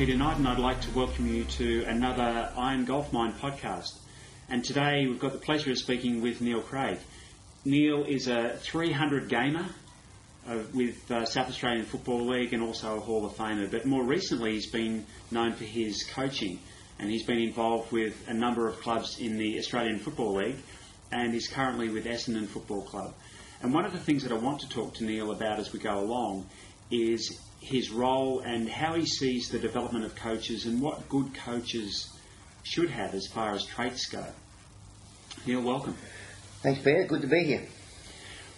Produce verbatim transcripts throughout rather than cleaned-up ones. Peter Knight, and I'd like to welcome you to another Iron Golf Mine podcast. And today we've got the pleasure of speaking with Neil Craig. Neil is a three hundred gamer uh, with uh, South Australian Football League and also a Hall of Famer. But more recently, he's been known for his coaching, and he's been involved with a number of clubs in the Australian Football League, and is currently with Essendon Football Club. And one of the things that I want to talk to Neil about as we go along is his role and how he sees the development of coaches and what good coaches should have as far as traits go. Neil, welcome. Thanks, Peter. Good to be here.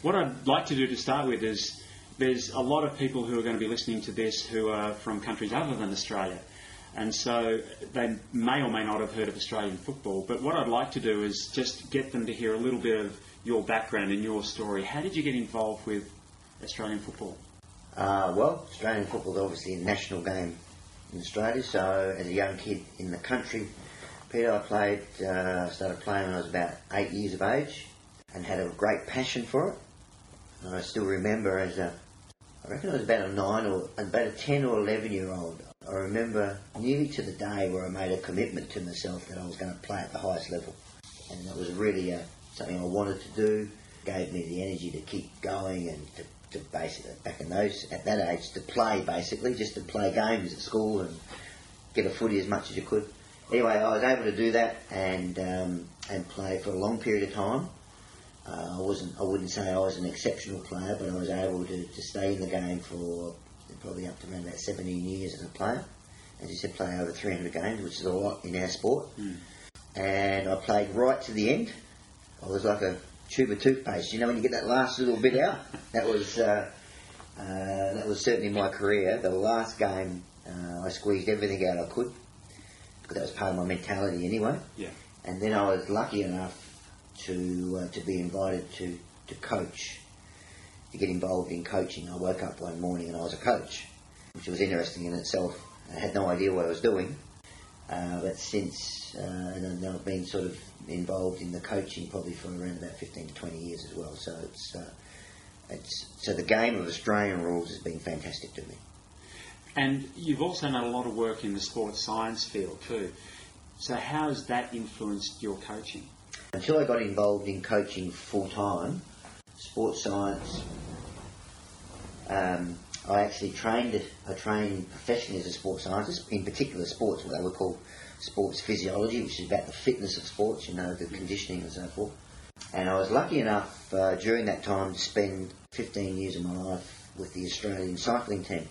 What I'd like to do to start with is there's a lot of people who are going to be listening to this who are from countries other than Australia, and so they may or may not have heard of Australian football, but what I'd like to do is just get them to hear a little bit of your background and your story. How did you get involved with Australian football? Uh, well, Australian football is obviously a national game in Australia, so as a young kid in the country, Peter, I played, uh, started playing when I was about eight years of age and had a great passion for it. And I still remember as a, I reckon I was about a nine or about a ten or eleven year old, I remember nearly to the day where I made a commitment to myself that I was going to play at the highest level. And that was really uh, something I wanted to do. It gave me the energy to keep going and to To basically, back in those, at that age, to play basically, just to play games at school and get a footy as much as you could. Anyway, I was able to do that and um, and play for a long period of time. Uh, I wasn't, I wouldn't say I was an exceptional player, but I was able to, to stay in the game for probably up to around about seventeen years as a player. As you said, play over three hundred games, which is a lot in our sport. Mm. And I played right to the end. I was like a tube of toothpaste, you know, when you get that last little bit out. That was uh, uh, that was certainly my career. The last game, uh, I squeezed everything out I could, because that was part of my mentality anyway. Yeah. And then I was lucky enough to uh, to be invited to, to coach, to get involved in coaching. I woke up one morning and I was a coach, which was interesting in itself. I had no idea what I was doing, uh, but since, uh, and I've been sort of involved in the coaching probably for around about fifteen to twenty years as well, so it's uh, it's so the game of Australian rules has been fantastic to me. And you've also done a lot of work in the sports science field too, so how has that influenced your coaching? Until I got involved in coaching full time, sports science, um, I actually trained I trained professionally as a sports scientist, in particular sports, what they were called sports physiology, which is about the fitness of sports, you know, the conditioning and so forth. And I was lucky enough uh, during that time to spend fifteen years of my life with the Australian Cycling Team,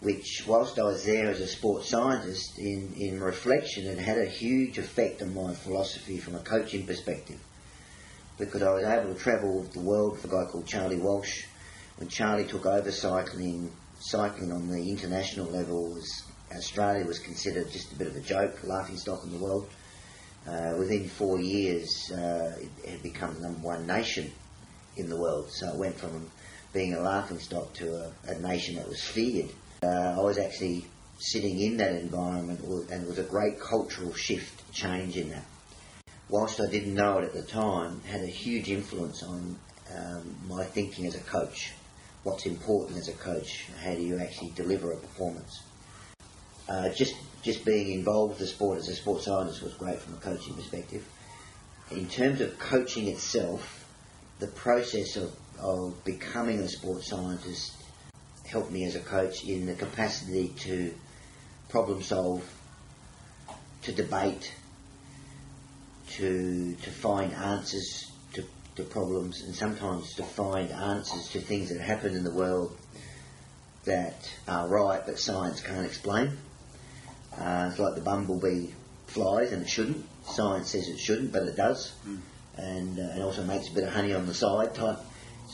which, whilst I was there as a sports scientist, in, in reflection, it had a huge effect on my philosophy from a coaching perspective, because I was able to travel the world with a guy called Charlie Walsh. When Charlie took over cycling, cycling on the international level was... Australia was considered just a bit of a joke, laughing stock in the world. Uh, within four years, uh, it had become the number one nation in the world. So it went from being a laughing stock to a, a nation that was feared. Uh, I was actually sitting in that environment, and it was a great cultural shift, change in that. Whilst I didn't know it at the time, it had a huge influence on um, my thinking as a coach. What's important as a coach? How do you actually deliver a performance? Uh, just just being involved with the sport as a sports scientist was great from a coaching perspective. In terms of coaching itself, the process of, of becoming a sports scientist helped me as a coach in the capacity to problem solve, to debate, to to find answers to, to problems, and sometimes to find answers to things that happen in the world that are right but science can't explain. Uh, it's like the bumblebee flies and it shouldn't. Science says it shouldn't, but it does. Mm. And uh, it also makes a bit of honey on the side type.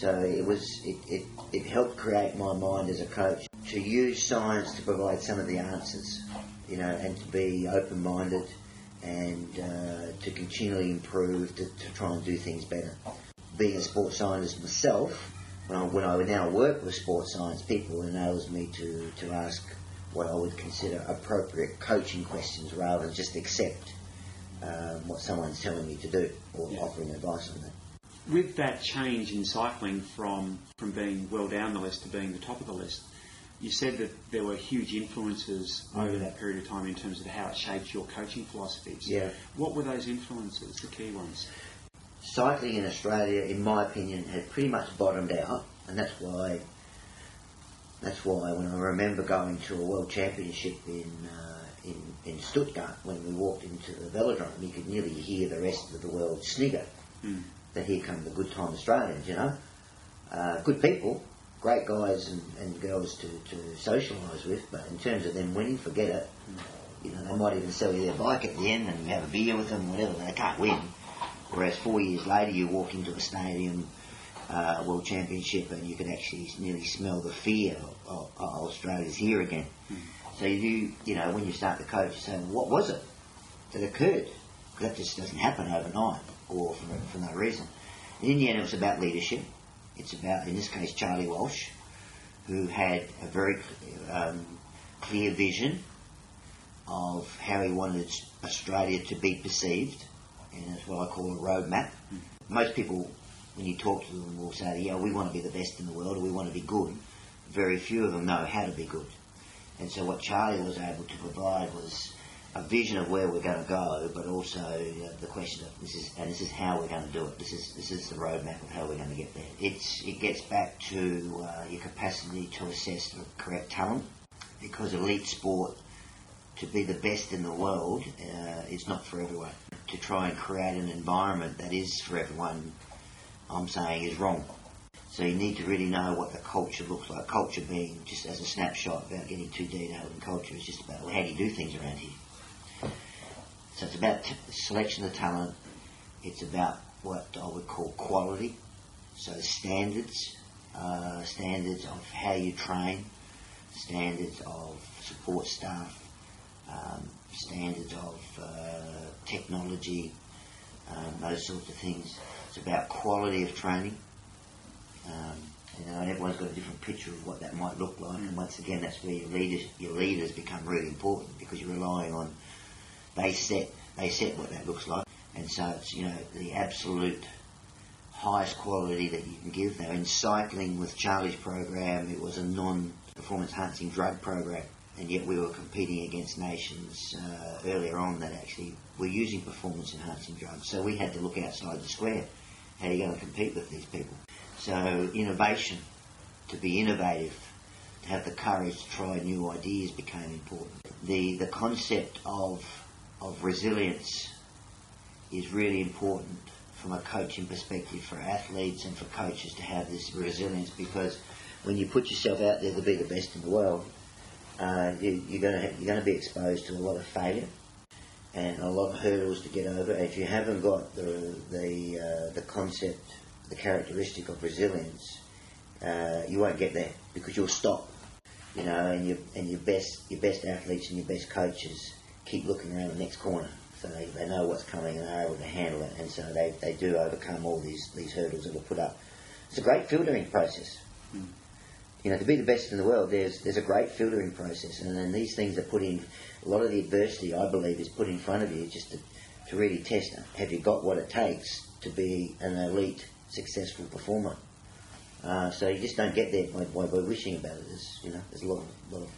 So it was it, it, it helped create my mind as a coach to use science to provide some of the answers, you know, and to be open-minded and uh, to continually improve, to, to try and do things better. Being a sports scientist myself, when I, when I now work with sports science people, it enables me to, to ask what I would consider appropriate coaching questions rather than just accept um, what someone's telling me to do or yeah. offering advice on that. With that change in cycling from, from being well down the list to being the top of the list, You said that there were huge influences mm. over that period of time in terms of how it shaped your coaching philosophies. Yeah. What were those influences, the key ones? Cycling in Australia, in my opinion, had pretty much bottomed out, and that's why that's why when I remember going to a world championship in uh, in, in Stuttgart, when we walked into the velodrome, you could nearly hear the rest of the world snigger mm. that here come the good time Australians, you know, uh, good people. Great guys and, and girls to, to socialise with, but in terms of them winning, forget it. You know, they might even sell you their bike at the end and have a beer with them, whatever, but they can't win. Whereas four years later, you walk into a stadium, uh, a world championship, and you can actually nearly smell the fear of, of Australia's here again. Mm. So you, you know, when you start to coach, you say, what was it that occurred? Because that just doesn't happen overnight or for, for no reason. And in the end, it was about leadership. It's about, in this case, Charlie Walsh, who had a very um, clear vision of how he wanted Australia to be perceived, and it's what I call a roadmap. Mm. Most people, when you talk to them, will say, yeah, we want to be the best in the world, or we want to be good. Very few of them know how to be good. And so what Charlie was able to provide was a vision of where we're going to go, but also uh, the question of this is, and this is how we're going to do it. This is this is the roadmap of how we're going to get there. It's it gets back to uh, your capacity to assess the correct talent, because elite sport, to be the best in the world, uh, is not for everyone. To try and create an environment that is for everyone, I'm saying is wrong. So you need to really know what the culture looks like. Culture being just as a snapshot, without getting too detailed. And culture is just about, well, how do you do things around here. So it's about t- selection of talent, it's about what I would call quality, so standards, uh, standards of how you train, standards of support staff, um, standards of uh, technology, um, those sorts of things. It's about quality of training, um, you know, and everyone's got a different picture of what that might look like, mm. and once again that's where your leaders, your leaders become really important, because you're relying on They set they set what that looks like, and so it's, you know, the absolute highest quality that you can give. Now in cycling with Charlie's program, it was a non-performance enhancing drug program, and yet we were competing against nations uh, earlier on that actually were using performance enhancing drugs. So we had to look outside the square. How are you going to compete with these people? So innovation, to be innovative, to have the courage to try new ideas became important. The the concept of of resilience is really important from a coaching perspective for athletes and for coaches to have this resilience, because when you put yourself out there to be the best in the world, uh, you, you're going to you're going to be exposed to a lot of failure and a lot of hurdles to get over. If you haven't got the the uh, the concept, the characteristic of resilience, uh, you won't get there, because you'll stop. You know, and your and your best your best athletes and your best coaches keep looking around the next corner, so they, they know what's coming and are able to handle it, and so they, they do overcome all these, these hurdles that are put up. It's a great filtering process. Mm. You know, to be the best in the world, there's there's a great filtering process, and then these things are put in, a lot of the adversity, I believe, is put in front of you just to, to really test, have you got what it takes to be an elite, successful performer? Uh, so you just don't get there by, by, by wishing about it. There's, you know, there's a lot of... lot of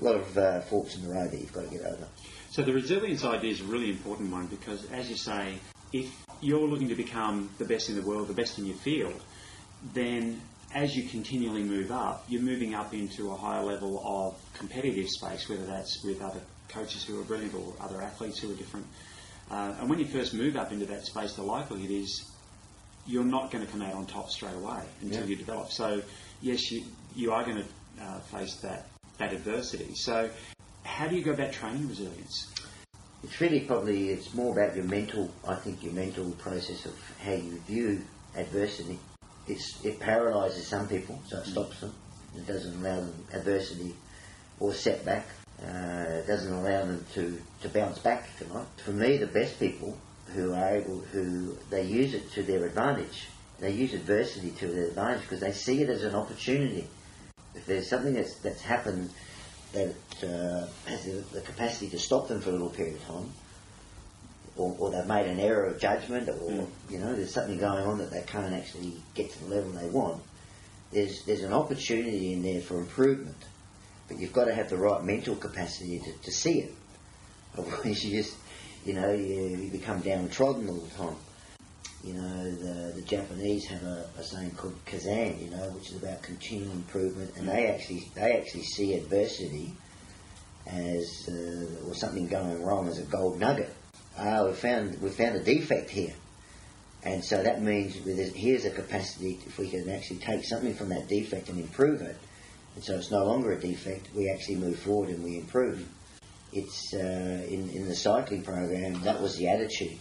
A lot of uh, forks in the road that you've got to get over. So the resilience idea is a really important one, because, as you say, if you're looking to become the best in the world, the best in your field, then as you continually move up, you're moving up into a higher level of competitive space, whether that's with other coaches who are brilliant or other athletes who are different. Uh, and when you first move up into that space, the likelihood is you're not going to come out on top straight away until yeah. you develop. So, yes, you, you are going to uh, face that that adversity. So how do you go about training resilience? It's really probably, it's more about your mental, I think your mental process of how you view adversity. It's, it paralyses some people, so it stops them. It doesn't allow them adversity or setback. Uh, it doesn't allow them to, to bounce back, if you like. For me, the best people who are able, who they use it to their advantage. They use adversity to their advantage because they see it as an opportunity. If there's something that's, that's happened that uh, has the, the capacity to stop them for a little period of time, or, or they've made an error of judgment, or mm. you know, there's something going on that they can't actually get to the level they want, there's there's an opportunity in there for improvement, but you've got to have the right mental capacity to, to see it. Otherwise, you just you know you, you become downtrodden all the time. You know, the, the Japanese have a, a saying called kaizen, you know, which is about continual improvement, and they actually they actually see adversity as uh, or something going wrong as a gold nugget. Ah, we found we found a defect here, and so that means here's a capacity if we can actually take something from that defect and improve it, and so it's no longer a defect. We actually move forward and we improve. It's uh, in in the cycling program that was the attitude.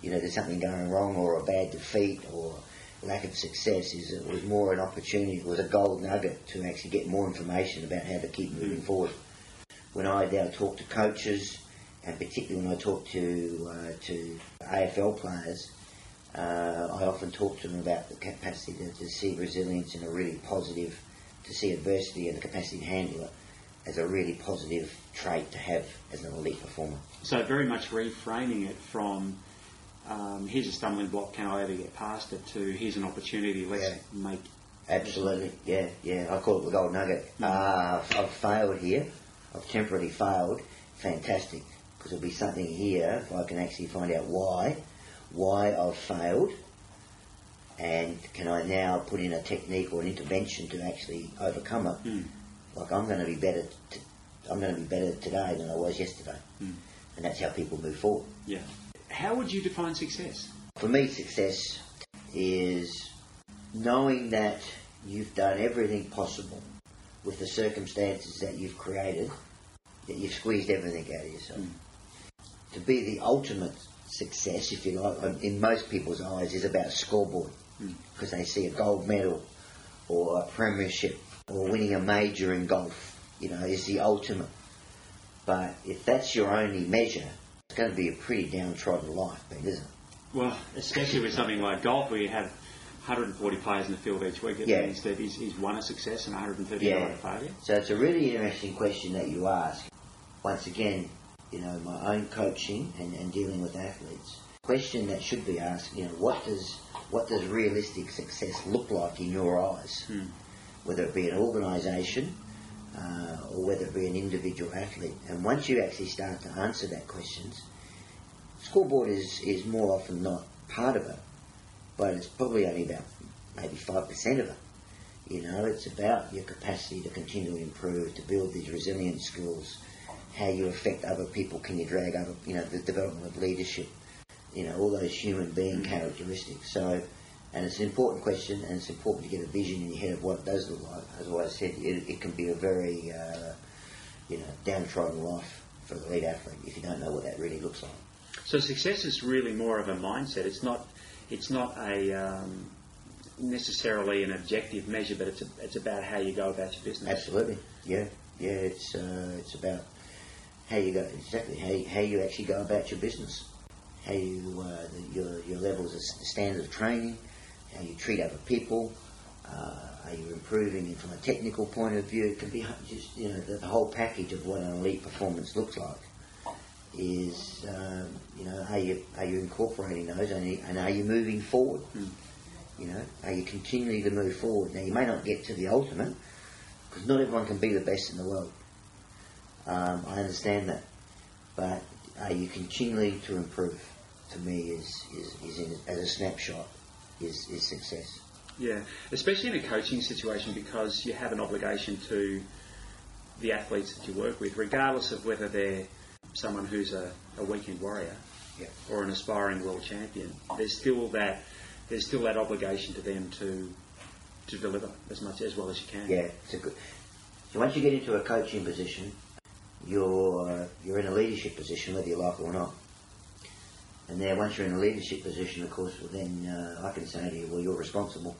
You know, there's something going wrong or a bad defeat or lack of success. Is it was more an opportunity, it was a gold nugget to actually get more information about how to keep moving mm. forward. When I now talk to coaches, and particularly when I talk to uh, to A F L players, uh, I often talk to them about the capacity to, to see resilience in a really positive, to see adversity and the capacity to handle it as a really positive trait to have as an elite performer. So very much reframing it from Um, here's a stumbling block, can I ever get past it, to here's an opportunity, let's yeah. make... Absolutely, yeah, yeah. I call it the gold nugget. Ah, mm. uh, I've failed here. I've temporarily failed. Fantastic. Because there'll be something here, if I can actually find out why, why I've failed, and can I now put in a technique or an intervention to actually overcome it. Mm. Like, I'm going to be better t- I'm going to be better today than I was yesterday. Mm. And that's how people move forward. Yeah. How would you define success? For me, success is knowing that you've done everything possible with the circumstances that you've created, that you've squeezed everything out of yourself. Mm. To be the ultimate success, if you like, in most people's eyes, is about scoreboard, because mm. they see a gold medal or a premiership or winning a major in golf, you know, is the ultimate. But if that's your only measure, it's going to be a pretty downtrodden life, then, isn't it? Well, especially with something like golf, where you have one hundred forty players in the field each week, it yeah. means that is, is one a success and one hundred thirty yeah. a failure. So it's a really interesting question that you ask. Once again, you know, my own coaching and, and dealing with athletes, question that should be asked, you know, what does what does realistic success look like in your eyes? Hmm. Whether it be an organisation, Uh, or whether it be an individual athlete. And once you actually start to answer that question, scoreboard is, is more often not part of it, but it's probably only about maybe five percent of it. You know, it's about your capacity to continually improve, to build these resilient skills, how you affect other people, can you drag other, you know, the development of leadership, you know, all those human being characteristics. So, and it's an important question, and it's important to get a vision in your head of what it does look like. As I said, it, it can be a very, uh, you know, downtrodden life for the lead athlete if you don't know what that really looks like. So success is really more of a mindset. It's not, it's not a um, necessarily an objective measure, but it's a, it's about how you go about your business. Absolutely, yeah, yeah. It's uh, it's about how you go exactly how you, how you actually go about your business, how you uh, your your levels of standard of training. How you treat other people, uh, are you improving from a technical point of view? It can be just, you know, the whole package of what an elite performance looks like is, um, you know, are you are you incorporating those and are you, and are you moving forward? Mm. You know, are you continuing to move forward? Now, you may not get to the ultimate because not everyone can be the best in the world. Um, I understand that. But are you continuing to improve? To me, is, is, is in, as a snapshot. Is, is success. Yeah, especially in a coaching situation, because you have an obligation to the athletes that you work with, regardless of whether they're someone who's a, a weekend warrior yeah. or an aspiring world champion. There's still that there's still that obligation to them to to deliver as much as well as you can. Yeah, it's a good. So once you get into a coaching position, you're you're in a leadership position, whether you like it or not. And then once you're in a leadership position, of course, well then uh, I can say to you, well, you're responsible.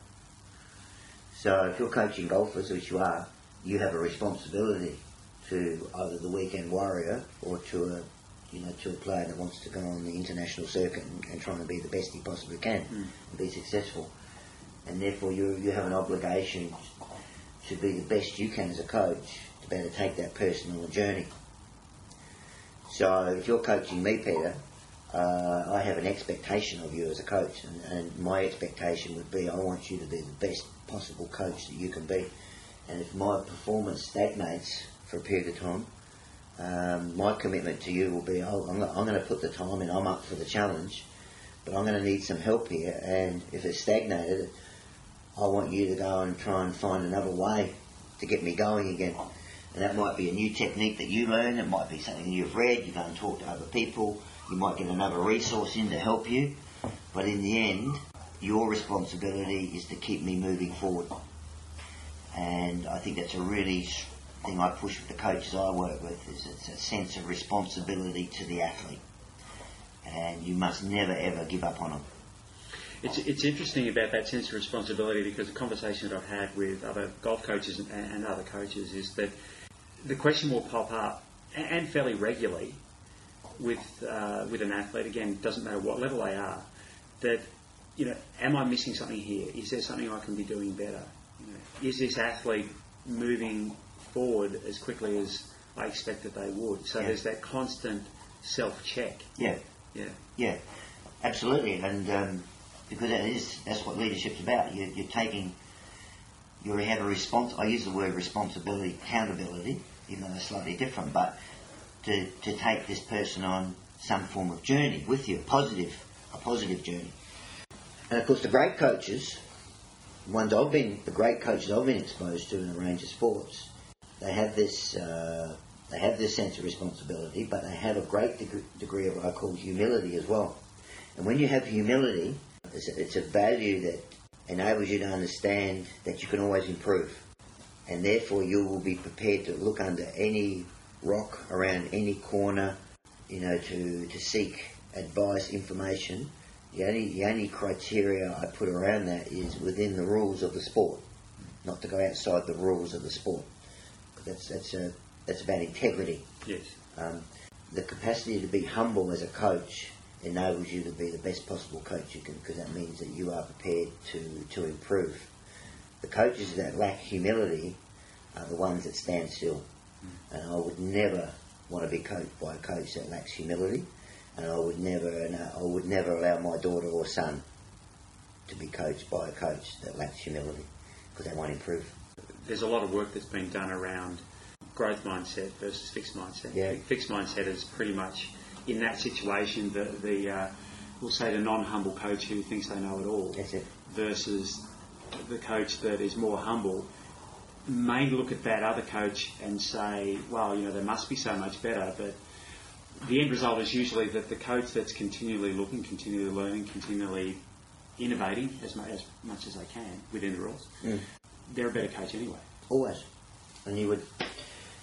So if you're coaching golfers, which you are, you have a responsibility to either the weekend warrior or to a, you know, to a player that wants to go on the international circuit and, and try and be the best he possibly can mm. and be successful. And therefore, you you have an obligation to be the best you can as a coach to be able to take that person on a journey. So if you're coaching me, Peter, uh, I have an expectation of you as a coach, and, and my expectation would be I want you to be the best possible coach that you can be. And if my performance stagnates for a period of time, um, my commitment to you will be, oh, I'm, I'm going to put the time in, I'm up for the challenge, but I'm going to need some help here. And if it's stagnated, I want you to go and try and find another way to get me going again. And that might be a new technique that you learn, it might be something you've read, you go and talk to other people, you might get another resource in to help you, but in the end, your responsibility is to keep me moving forward. And I think that's a really thing I push with the coaches I work with, is it's a sense of responsibility to the athlete. And you must never ever give up on them. It's, it's interesting about that sense of responsibility, because the conversation that I've had with other golf coaches and, and other coaches is that the question will pop up, and fairly regularly, with uh, with an athlete, again, it doesn't matter what level they are, that, you know, am I missing something here? Is there something I can be doing better? You know, is this athlete moving forward as quickly as I expected they would? So yeah. There's that constant self-check. Yeah. Yeah. Yeah, absolutely. And um, because that is, that's what leadership's about. You, you're taking... You have a response. I use the word responsibility, accountability, even though they're slightly different. But to to take this person on some form of journey with you, a positive, a positive journey. And of course, the great coaches, the ones I've been, the great coaches I've been exposed to in a range of sports, they have this, uh, they have this sense of responsibility, but they have a great deg- degree of what I call humility as well. And when you have humility, it's a, it's a value that enables you to understand that you can always improve, and therefore you will be prepared to look under any rock, around any corner, you know, to, to seek advice, information. The only, the only criteria I put around that is within the rules of the sport, not to go outside the rules of the sport. But that's, that's, a, that's about integrity. Yes. Um, the capacity to be humble as a coach enables you to be the best possible coach you can, because that means that you are prepared to, to improve. The coaches that lack humility are the ones that stand still. Mm. And I would never want to be coached by a coach that lacks humility, and I would never, and I would never allow my daughter or son to be coached by a coach that lacks humility, because they won't improve. There's a lot of work that's been done around growth mindset versus fixed mindset. Yeah. Fixed mindset is pretty much, in that situation, the, the uh, we'll say the non-humble coach who thinks they know it all, that's it, versus the coach that is more humble may look at that other coach and say, well, you know, they must be so much better. But the end result is usually that the coach that's continually looking, continually learning, continually innovating as much as, much as they can within the rules, mm. they're a better coach anyway. Always. And you would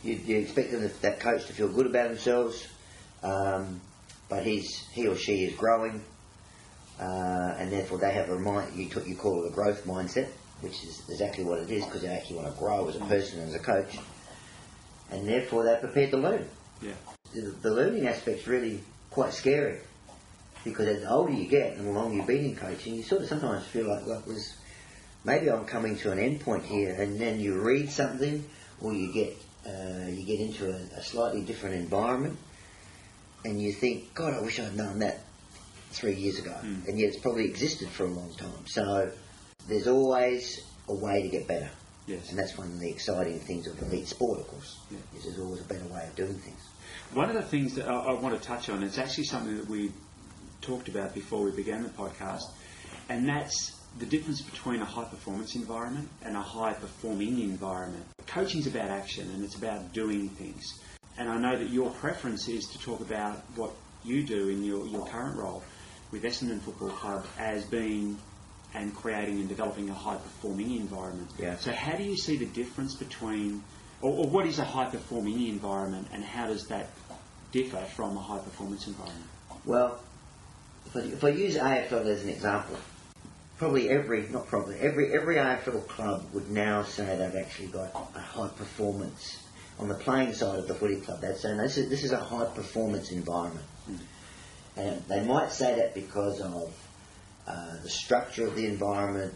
you you expect them, that coach, to feel good about themselves. Um, but he's, he or she is growing, uh, and therefore they have a mind, you, you call it a growth mindset, which is exactly what it is, because they actually want to grow as a person and as a coach, and therefore they're prepared to learn. Yeah. The, the learning aspect's really quite scary, because as the older you get and the longer you've been in coaching, you sort of sometimes feel like, well, was, maybe I'm coming to an end point here, and then you read something, or you get, uh, you get into a, a slightly different environment, and you think, God, I wish I'd known that three years ago. Mm. And yet it's probably existed for a long time. So there's always a way to get better. Yes. And that's one of the exciting things of elite sport, of course, yeah. is there's always a better way of doing things. One of the things that I, I want to touch on, it's actually something that we talked about before we began the podcast, and that's the difference between a high-performance environment and a high-performing environment. Coaching's about action, and it's about doing things. And I know that your preference is to talk about what you do in your, your current role with Essendon Football Club as being and creating and developing a high-performing environment. Yeah. So how do you see the difference between, or, or what is a high-performing environment, and how does that differ from a high-performance environment? Well, if I, if I use A F L as an example, probably every, not probably, every, every A F L club would now say they've actually got a high-performance on the playing side of the footy club, that's saying this is, this is a high-performance environment. Mm. And they might say that because of uh, the structure of the environment,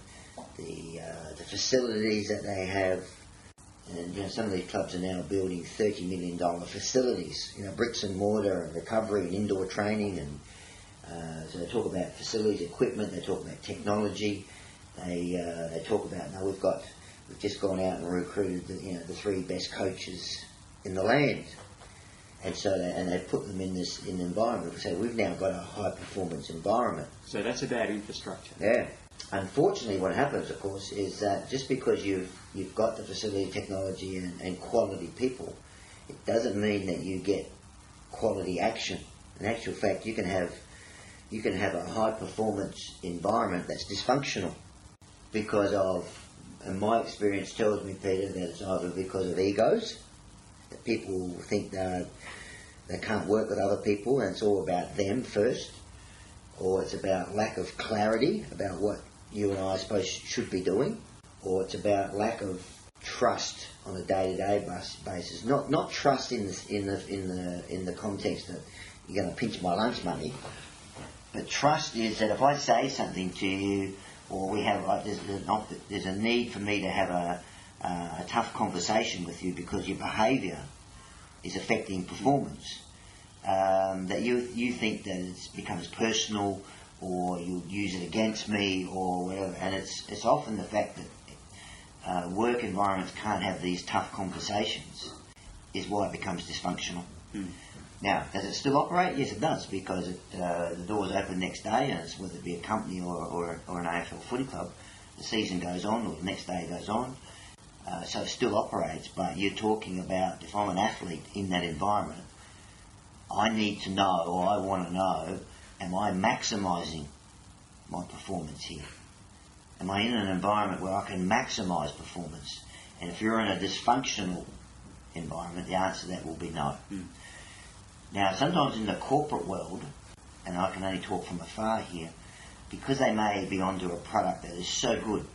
the uh, the facilities that they have, and you know, some of these clubs are now building thirty million dollar facilities, you know, bricks and mortar, and recovery and indoor training, and Uh, so they talk about facilities, equipment, they talk about technology, they uh, they talk about, now we've got, we've just gone out and recruited the, you know, the three best coaches in the land. And so they, and they put them in this in the environment. So we've now got a high performance environment. So that's about infrastructure. Yeah. Unfortunately, what happens, of course, is that just because you've you've got the facility, technology, and, and quality people, it doesn't mean that you get quality action. In actual fact, you can have you can have a high performance environment that's dysfunctional because of, and my experience tells me, Peter, that it's either because of egos. That people think they they can't work with other people and it's all about them first, or it's about lack of clarity about what you and I, I suppose, should be doing, or it's about lack of trust on a day-to-day basis. Not not trust in the in the in the in the context that you're going to pinch my lunch money, but trust is that if I say something to you, or we have like there's an, there's a need for me to have a Uh, a tough conversation with you because your behaviour is affecting performance. Um, that you you think that it becomes personal, or you'll use it against me, or whatever. And it's it's often the fact that uh, work environments can't have these tough conversations is why it becomes dysfunctional. Mm. Now, does it still operate? Yes, it does, because it, uh, the doors open next day, and it's whether it be a company or or, or an A F L footy club, the season goes on, or the next day goes on. Uh, so it still operates, but you're talking about, if I'm an athlete in that environment, I need to know, or I want to know, am I maximising my performance here? Am I in an environment where I can maximise performance? And if you're in a dysfunctional environment, the answer to that will be no. Mm. Now, sometimes in the corporate world, and I can only talk from afar here, because they may be onto a product that is so good,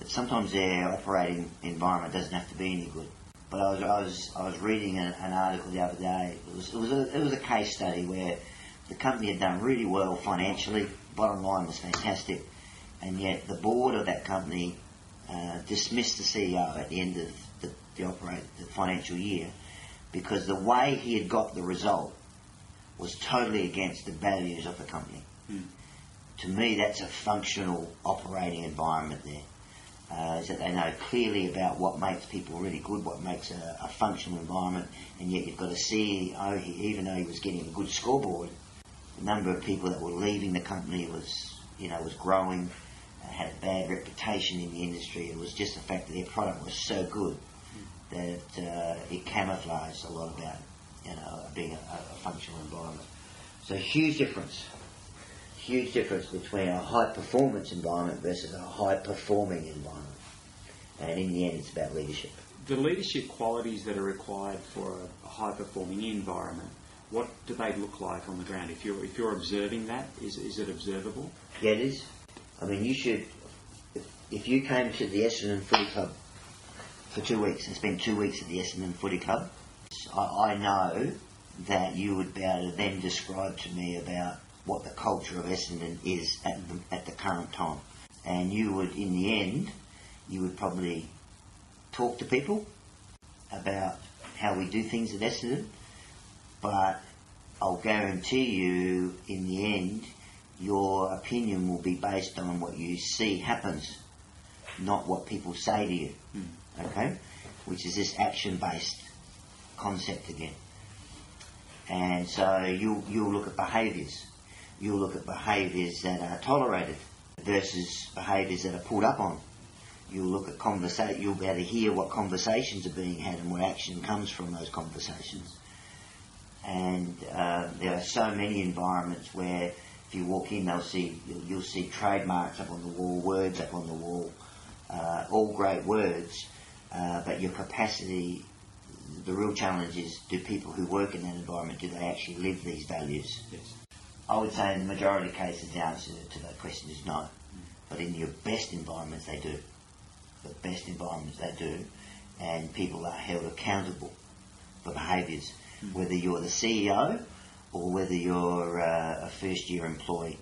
that sometimes their operating environment doesn't have to be any good. But I was I was I was reading an, an article the other day. It was it was a, it was a case study where the company had done really well financially. Bottom line was fantastic, and yet the board of that company uh, dismissed the C E O at the end of the the, operate, the financial year because the way he had got the result was totally against the values of the company. Mm. To me, that's a functional operating environment there. Uh, is that they know clearly about what makes people really good, what makes a, a functional environment, and yet you've got a C E O here, even though he was getting a good scoreboard, the number of people that were leaving the company was, you know, was growing, uh, had a bad reputation in the industry. It was just the fact that their product was so good that uh, it camouflaged a lot about, you know, being a, a functional environment. So huge difference. Huge difference between a high-performance environment versus a high-performing environment. And in the end, it's about leadership. The leadership qualities that are required for a high-performing environment, what do they look like on the ground? If you're, if you're observing that, is, is it observable? Yeah, it is. I mean, you should... If, if you came to the Essendon Footy Club for two weeks and spent two weeks at the Essendon Footy Club, I, I know that you would be able to then describe to me about what the culture of Essendon is at the, at the current time. And you would, in the end, you would probably talk to people about how we do things at Essendon, but I'll guarantee you, in the end, your opinion will be based on what you see happens, not what people say to you, mm. okay? Which is this action-based concept again. And so you'll, you'll look at behaviours. You'll look at behaviours that are tolerated versus behaviours that are pulled up on. You'll look at conversation. You'll be able to hear what conversations are being had and what action comes from those conversations. And uh, there are so many environments where, if you walk in, they'll see you'll, you'll see trademarks up on the wall, words up on the wall, uh, all great words. Uh, but your capacity, the real challenge is: do people who work in that environment, do they actually live these values? Yes. I would say in the majority of cases the answer to that question is no. Mm. But in your best environments they do. The best environments they do. And people are held accountable for behaviours. Mm. Whether you're the C E O or whether you're uh, a first year employee.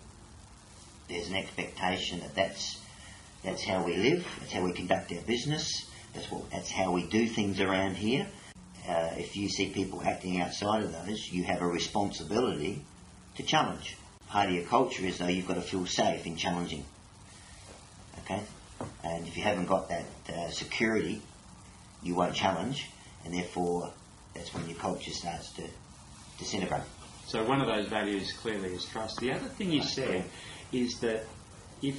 There's an expectation that that's, that's how we live, that's how we conduct our business, that's, what, that's how we do things around here. Uh, if you see people acting outside of those, you have a responsibility to challenge. part of your culture is, though, you've got to feel safe in challenging. Okay? And if you haven't got that uh, security, you won't challenge, and therefore that's when your culture starts to disintegrate. So one of those values clearly is trust. The other thing you right. said is that if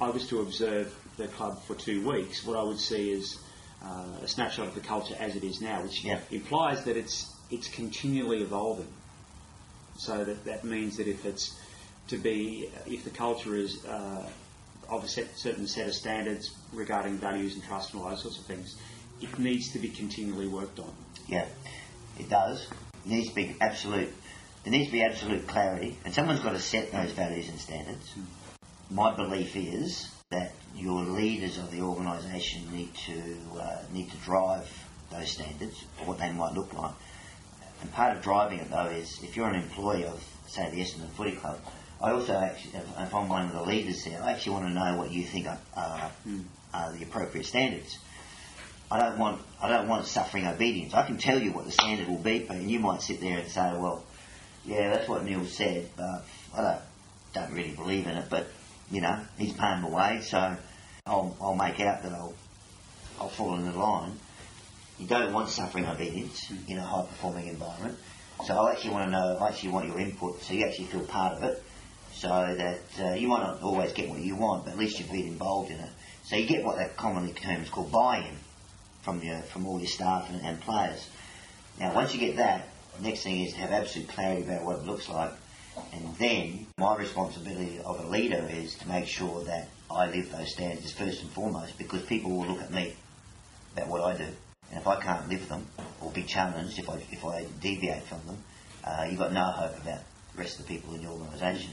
I was to observe the club for two weeks, what I would see is uh, a snapshot of the culture as it is now, which yeah. implies that it's it's continually evolving. So that, that means that if it's to be, if the culture is uh, of a set, certain set of standards regarding values and trust and all those sorts of things, it needs to be continually worked on. Yeah, it does. It needs to be absolute. There needs to be absolute clarity, and someone's got to set those values and standards. Mm. My belief is that your leaders of the organisation need to uh, need to drive those standards, or what they might look like. And part of driving it, though, is if you're an employee of, say, the Essendon Footy Club, I also actually, if I'm one of the leaders there, I actually want to know what you think are, are, mm. are the appropriate standards. I don't want I don't want suffering obedience. I can tell you what the standard will be, but you might sit there and say, well, yeah, that's what Neil said, but I don't don't really believe in it. But you know, he's paying my way, so I'll I'll make out that I'll I'll fall in the line. You don't want suffering obedience in a high performing environment. So I actually want to know. I actually want your input, so you actually feel part of it. So that uh, you might not always get what you want, but at least you've been involved in it. So you get what that commonly term is called buy-in. From your, from all your staff and, and players. Now, once you get that, the next thing is to have absolute clarity about what it looks like, and then my responsibility of a leader is to make sure that I live those standards first and foremost, because people will look at me about what I do, and if I can't live them or be challenged if I if I deviate from them, uh, you've got no hope about the rest of the people in your organisation.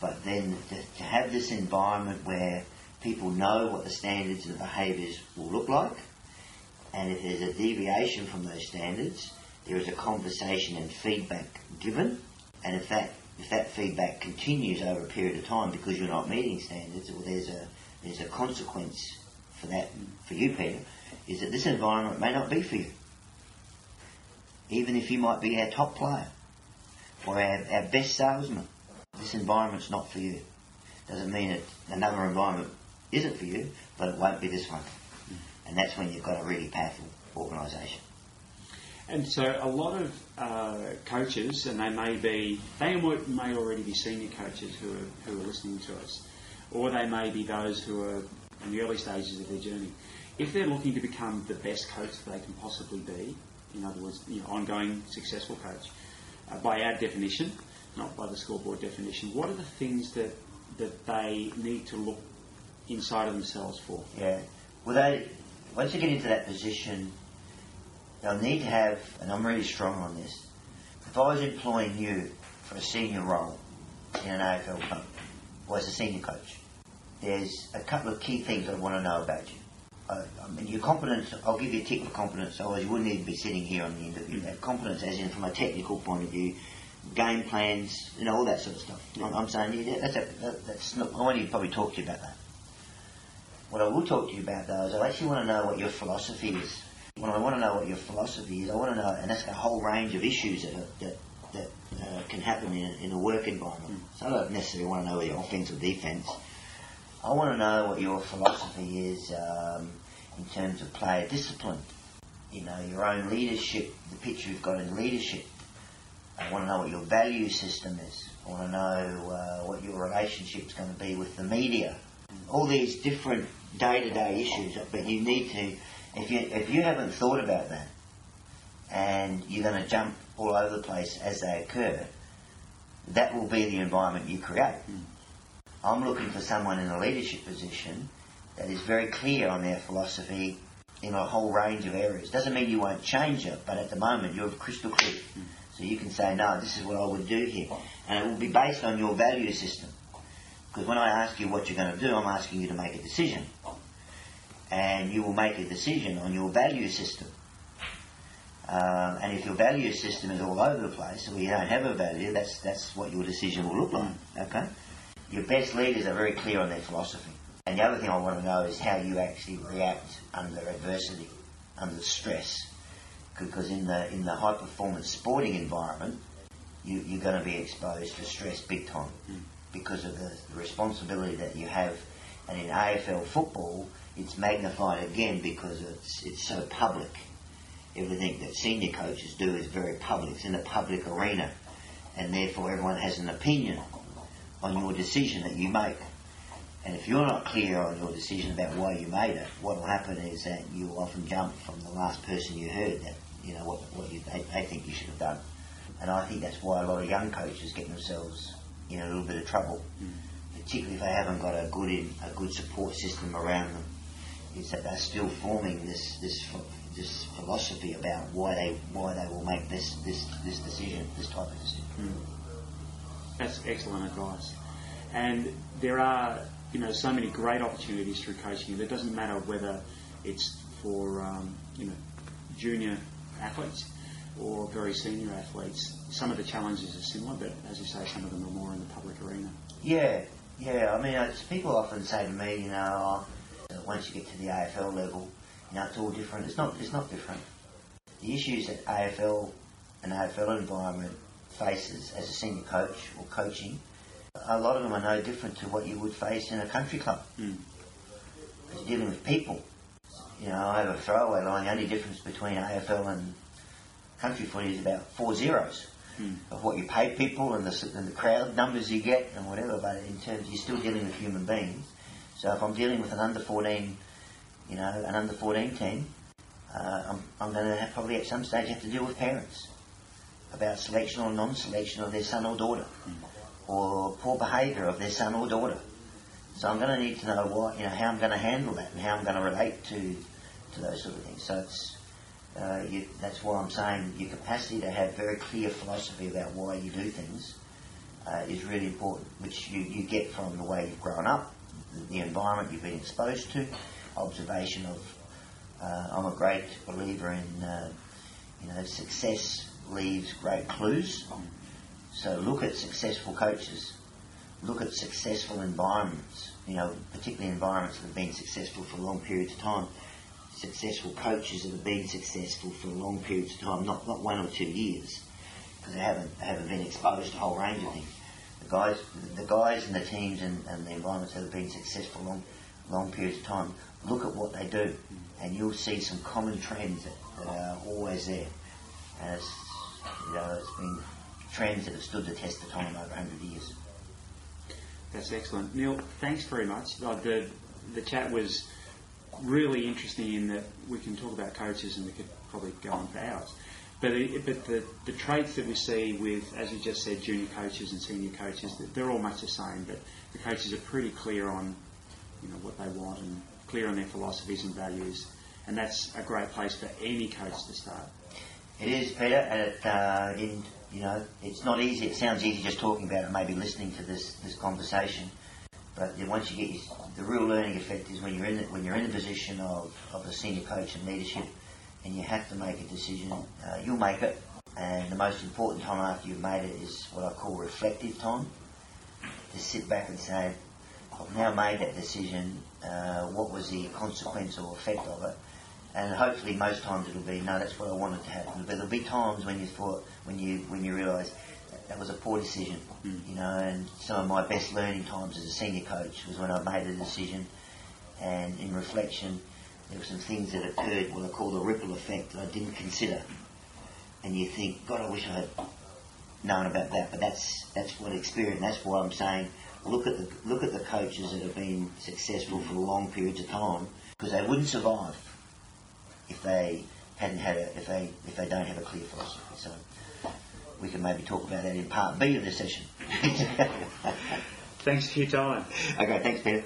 But then to, to have this environment where people know what the standards and the behaviours will look like. And if there's a deviation from those standards, there is a conversation and feedback given. And if that if that feedback continues over a period of time because you're not meeting standards, or there's a there's a consequence for that for you, Peter, is that this environment may not be for you. Even if you might be our top player or our, our best salesman, this environment's not for you. Doesn't mean that another environment isn't for you, but it won't be this one. And that's when you've got a really powerful organisation. And so a lot of uh, coaches, and they may be, they may already be senior coaches who are, who are listening to us, or they may be those who are in the early stages of their journey. If they're looking to become the best coach that they can possibly be, in other words, you know, ongoing successful coach, uh, by our definition, not by the scoreboard definition, what are the things that, that they need to look inside of themselves for? Yeah, well they... Once you get into that position, they'll need to have, and I'm really strong on this, if I was employing you for a senior role in an A F L club, or as a senior coach, there's a couple of key things I want to know about you. I, I mean, your competence, I'll give you a tick for competence, otherwise you wouldn't even be sitting here on the interview. Mm-hmm. Competence as in from a technical point of view, game plans, you know, all that sort of stuff. Mm-hmm. I'm, I'm saying, yeah, that's, a, that, that's not, I won't even probably talk to you about that. What I will talk to you about, though, is I actually want to know what your philosophy is. When I want to know what your philosophy is, I want to know, and that's a whole range of issues that are, that, that uh, can happen in a, in a work environment. So I don't necessarily want to know your offence or defence. I want to know what your philosophy is um, in terms of player discipline. You know, your own leadership, the picture you've got in leadership. I want to know what your value system is. I want to know uh, what your relationship's going to be with the media. All these different day-to-day issues, but you need to, if you if you haven't thought about that, and you're going to jump all over the place as they occur, that will be the environment you create. Mm. I'm looking for someone in a leadership position that is very clear on their philosophy in a whole range of areas. Doesn't mean you won't change it, but at the moment you're crystal clear. Mm. So you can say, no, this is what I would do here. And it will be based on your value system. Because when I ask you what you're going to do, I'm asking you to make a decision. And you will make a decision on your value system. Um, and if your value system is all over the place, or you don't have a value, that's that's what your decision will look like. Okay? Your best leaders are very clear on their philosophy. And the other thing I want to know is how you actually react under adversity, under stress. Because in the in the high-performance sporting environment, you, you're going to be exposed to stress big time mm. because of the responsibility that you have. And in A F L football, it's magnified again because it's it's so public. Everything that senior coaches do is very public. It's in a public arena, and therefore everyone has an opinion on your decision that you make. And if you're not clear on your decision about why you made it, what will happen is that you will often jump from the last person you heard that, you know, what, what you, they, they think you should have done. And I think that's why a lot of young coaches get themselves in a little bit of trouble, mm. particularly if they haven't got a good in, a good support system around them. Is that they're still forming this this this philosophy about why they why they will make this this this decision, this type of decision. Mm. That's excellent advice. And there are, you know, so many great opportunities through coaching. It doesn't matter whether it's for um, you know, junior athletes or very senior athletes. Some of the challenges are similar, but as you say, some of them are more in the public arena. Yeah, yeah. I mean, it's, people often say to me, you know, oh, once you get to the A F L level, you know, it's all different. It's not. It's not different. The issues that A F L and A F L environment faces as a senior coach or coaching, a lot of them are no different to what you would face in a country club. Mm. Because you're dealing with people. You know, I have a throwaway line. The only difference between A F L and country footy is about four zeros mm. of what you pay people and the, and the crowd numbers you get and whatever. But in terms, you're still dealing with human beings. So if I'm dealing with an under fourteen, you know, an under fourteen team, uh, I'm, I'm going to probably at some stage have to deal with parents about selection or non-selection of their son or daughter. Mm. Or poor behaviour of their son or daughter. So I'm going to need to know what, you know, how I'm going to handle that and how I'm going to relate to to those sort of things. So it's, uh, you, that's why I'm saying your capacity to have very clear philosophy about why you do things uh, is really important, which you, you get from the way you've grown up, the environment you've been exposed to, observation of. Uh, I'm a great believer in, uh, you know, success leaves great clues. So look at successful coaches, look at successful environments, you know, particularly environments that have been successful for long periods of time, successful coaches that have been successful for long periods of time, not, not one or two years, because they haven't, they haven't been exposed to a whole range of things. The guys the guys and the teams and, and the environments that have been successful long long periods of time, look at what they do, and you'll see some common trends that, that are always there. And it's, you know, it's been trends that have stood the test of time over one hundred years. That's excellent. Neil, thanks very much. The, the chat was really interesting in that we can talk about coaches and we could probably go on for hours. But, it, but the, the traits that we see with, as you just said, junior coaches and senior coaches, they're all much the same, but the coaches are pretty clear on, you know, what they want and clear on their philosophies and values. And that's a great place for any coach to start. It is, Peter, and it, uh, in... You know, it's not easy. It sounds easy just talking about it, maybe listening to this this conversation. But once you get your, the real learning effect is when you're in the, when you're in the position of, of a senior coach and leadership, and you have to make a decision. Uh, you'll make it, and the most important time after you've made it is what I call reflective time. To sit back and say, I've now made that decision. Uh, what was the consequence or effect of it? And hopefully most times it'll be, no, that's what I wanted to happen. But there'll be times when you thought, when you when you realise that, that was a poor decision, mm. you know. And some of my best learning times as a senior coach was when I made a decision, and in reflection, there were some things that occurred, what I call the ripple effect, that I didn't consider. And you think, God, I wish I had known about that. But that's that's what experience. That's why I'm saying, look at the look at the coaches that have been successful for long periods of time, because they wouldn't survive if they hadn't had a, if they if they don't have a clear philosophy. So we can maybe talk about that in part B of the session. Thanks for your time. Okay, thanks, Peter.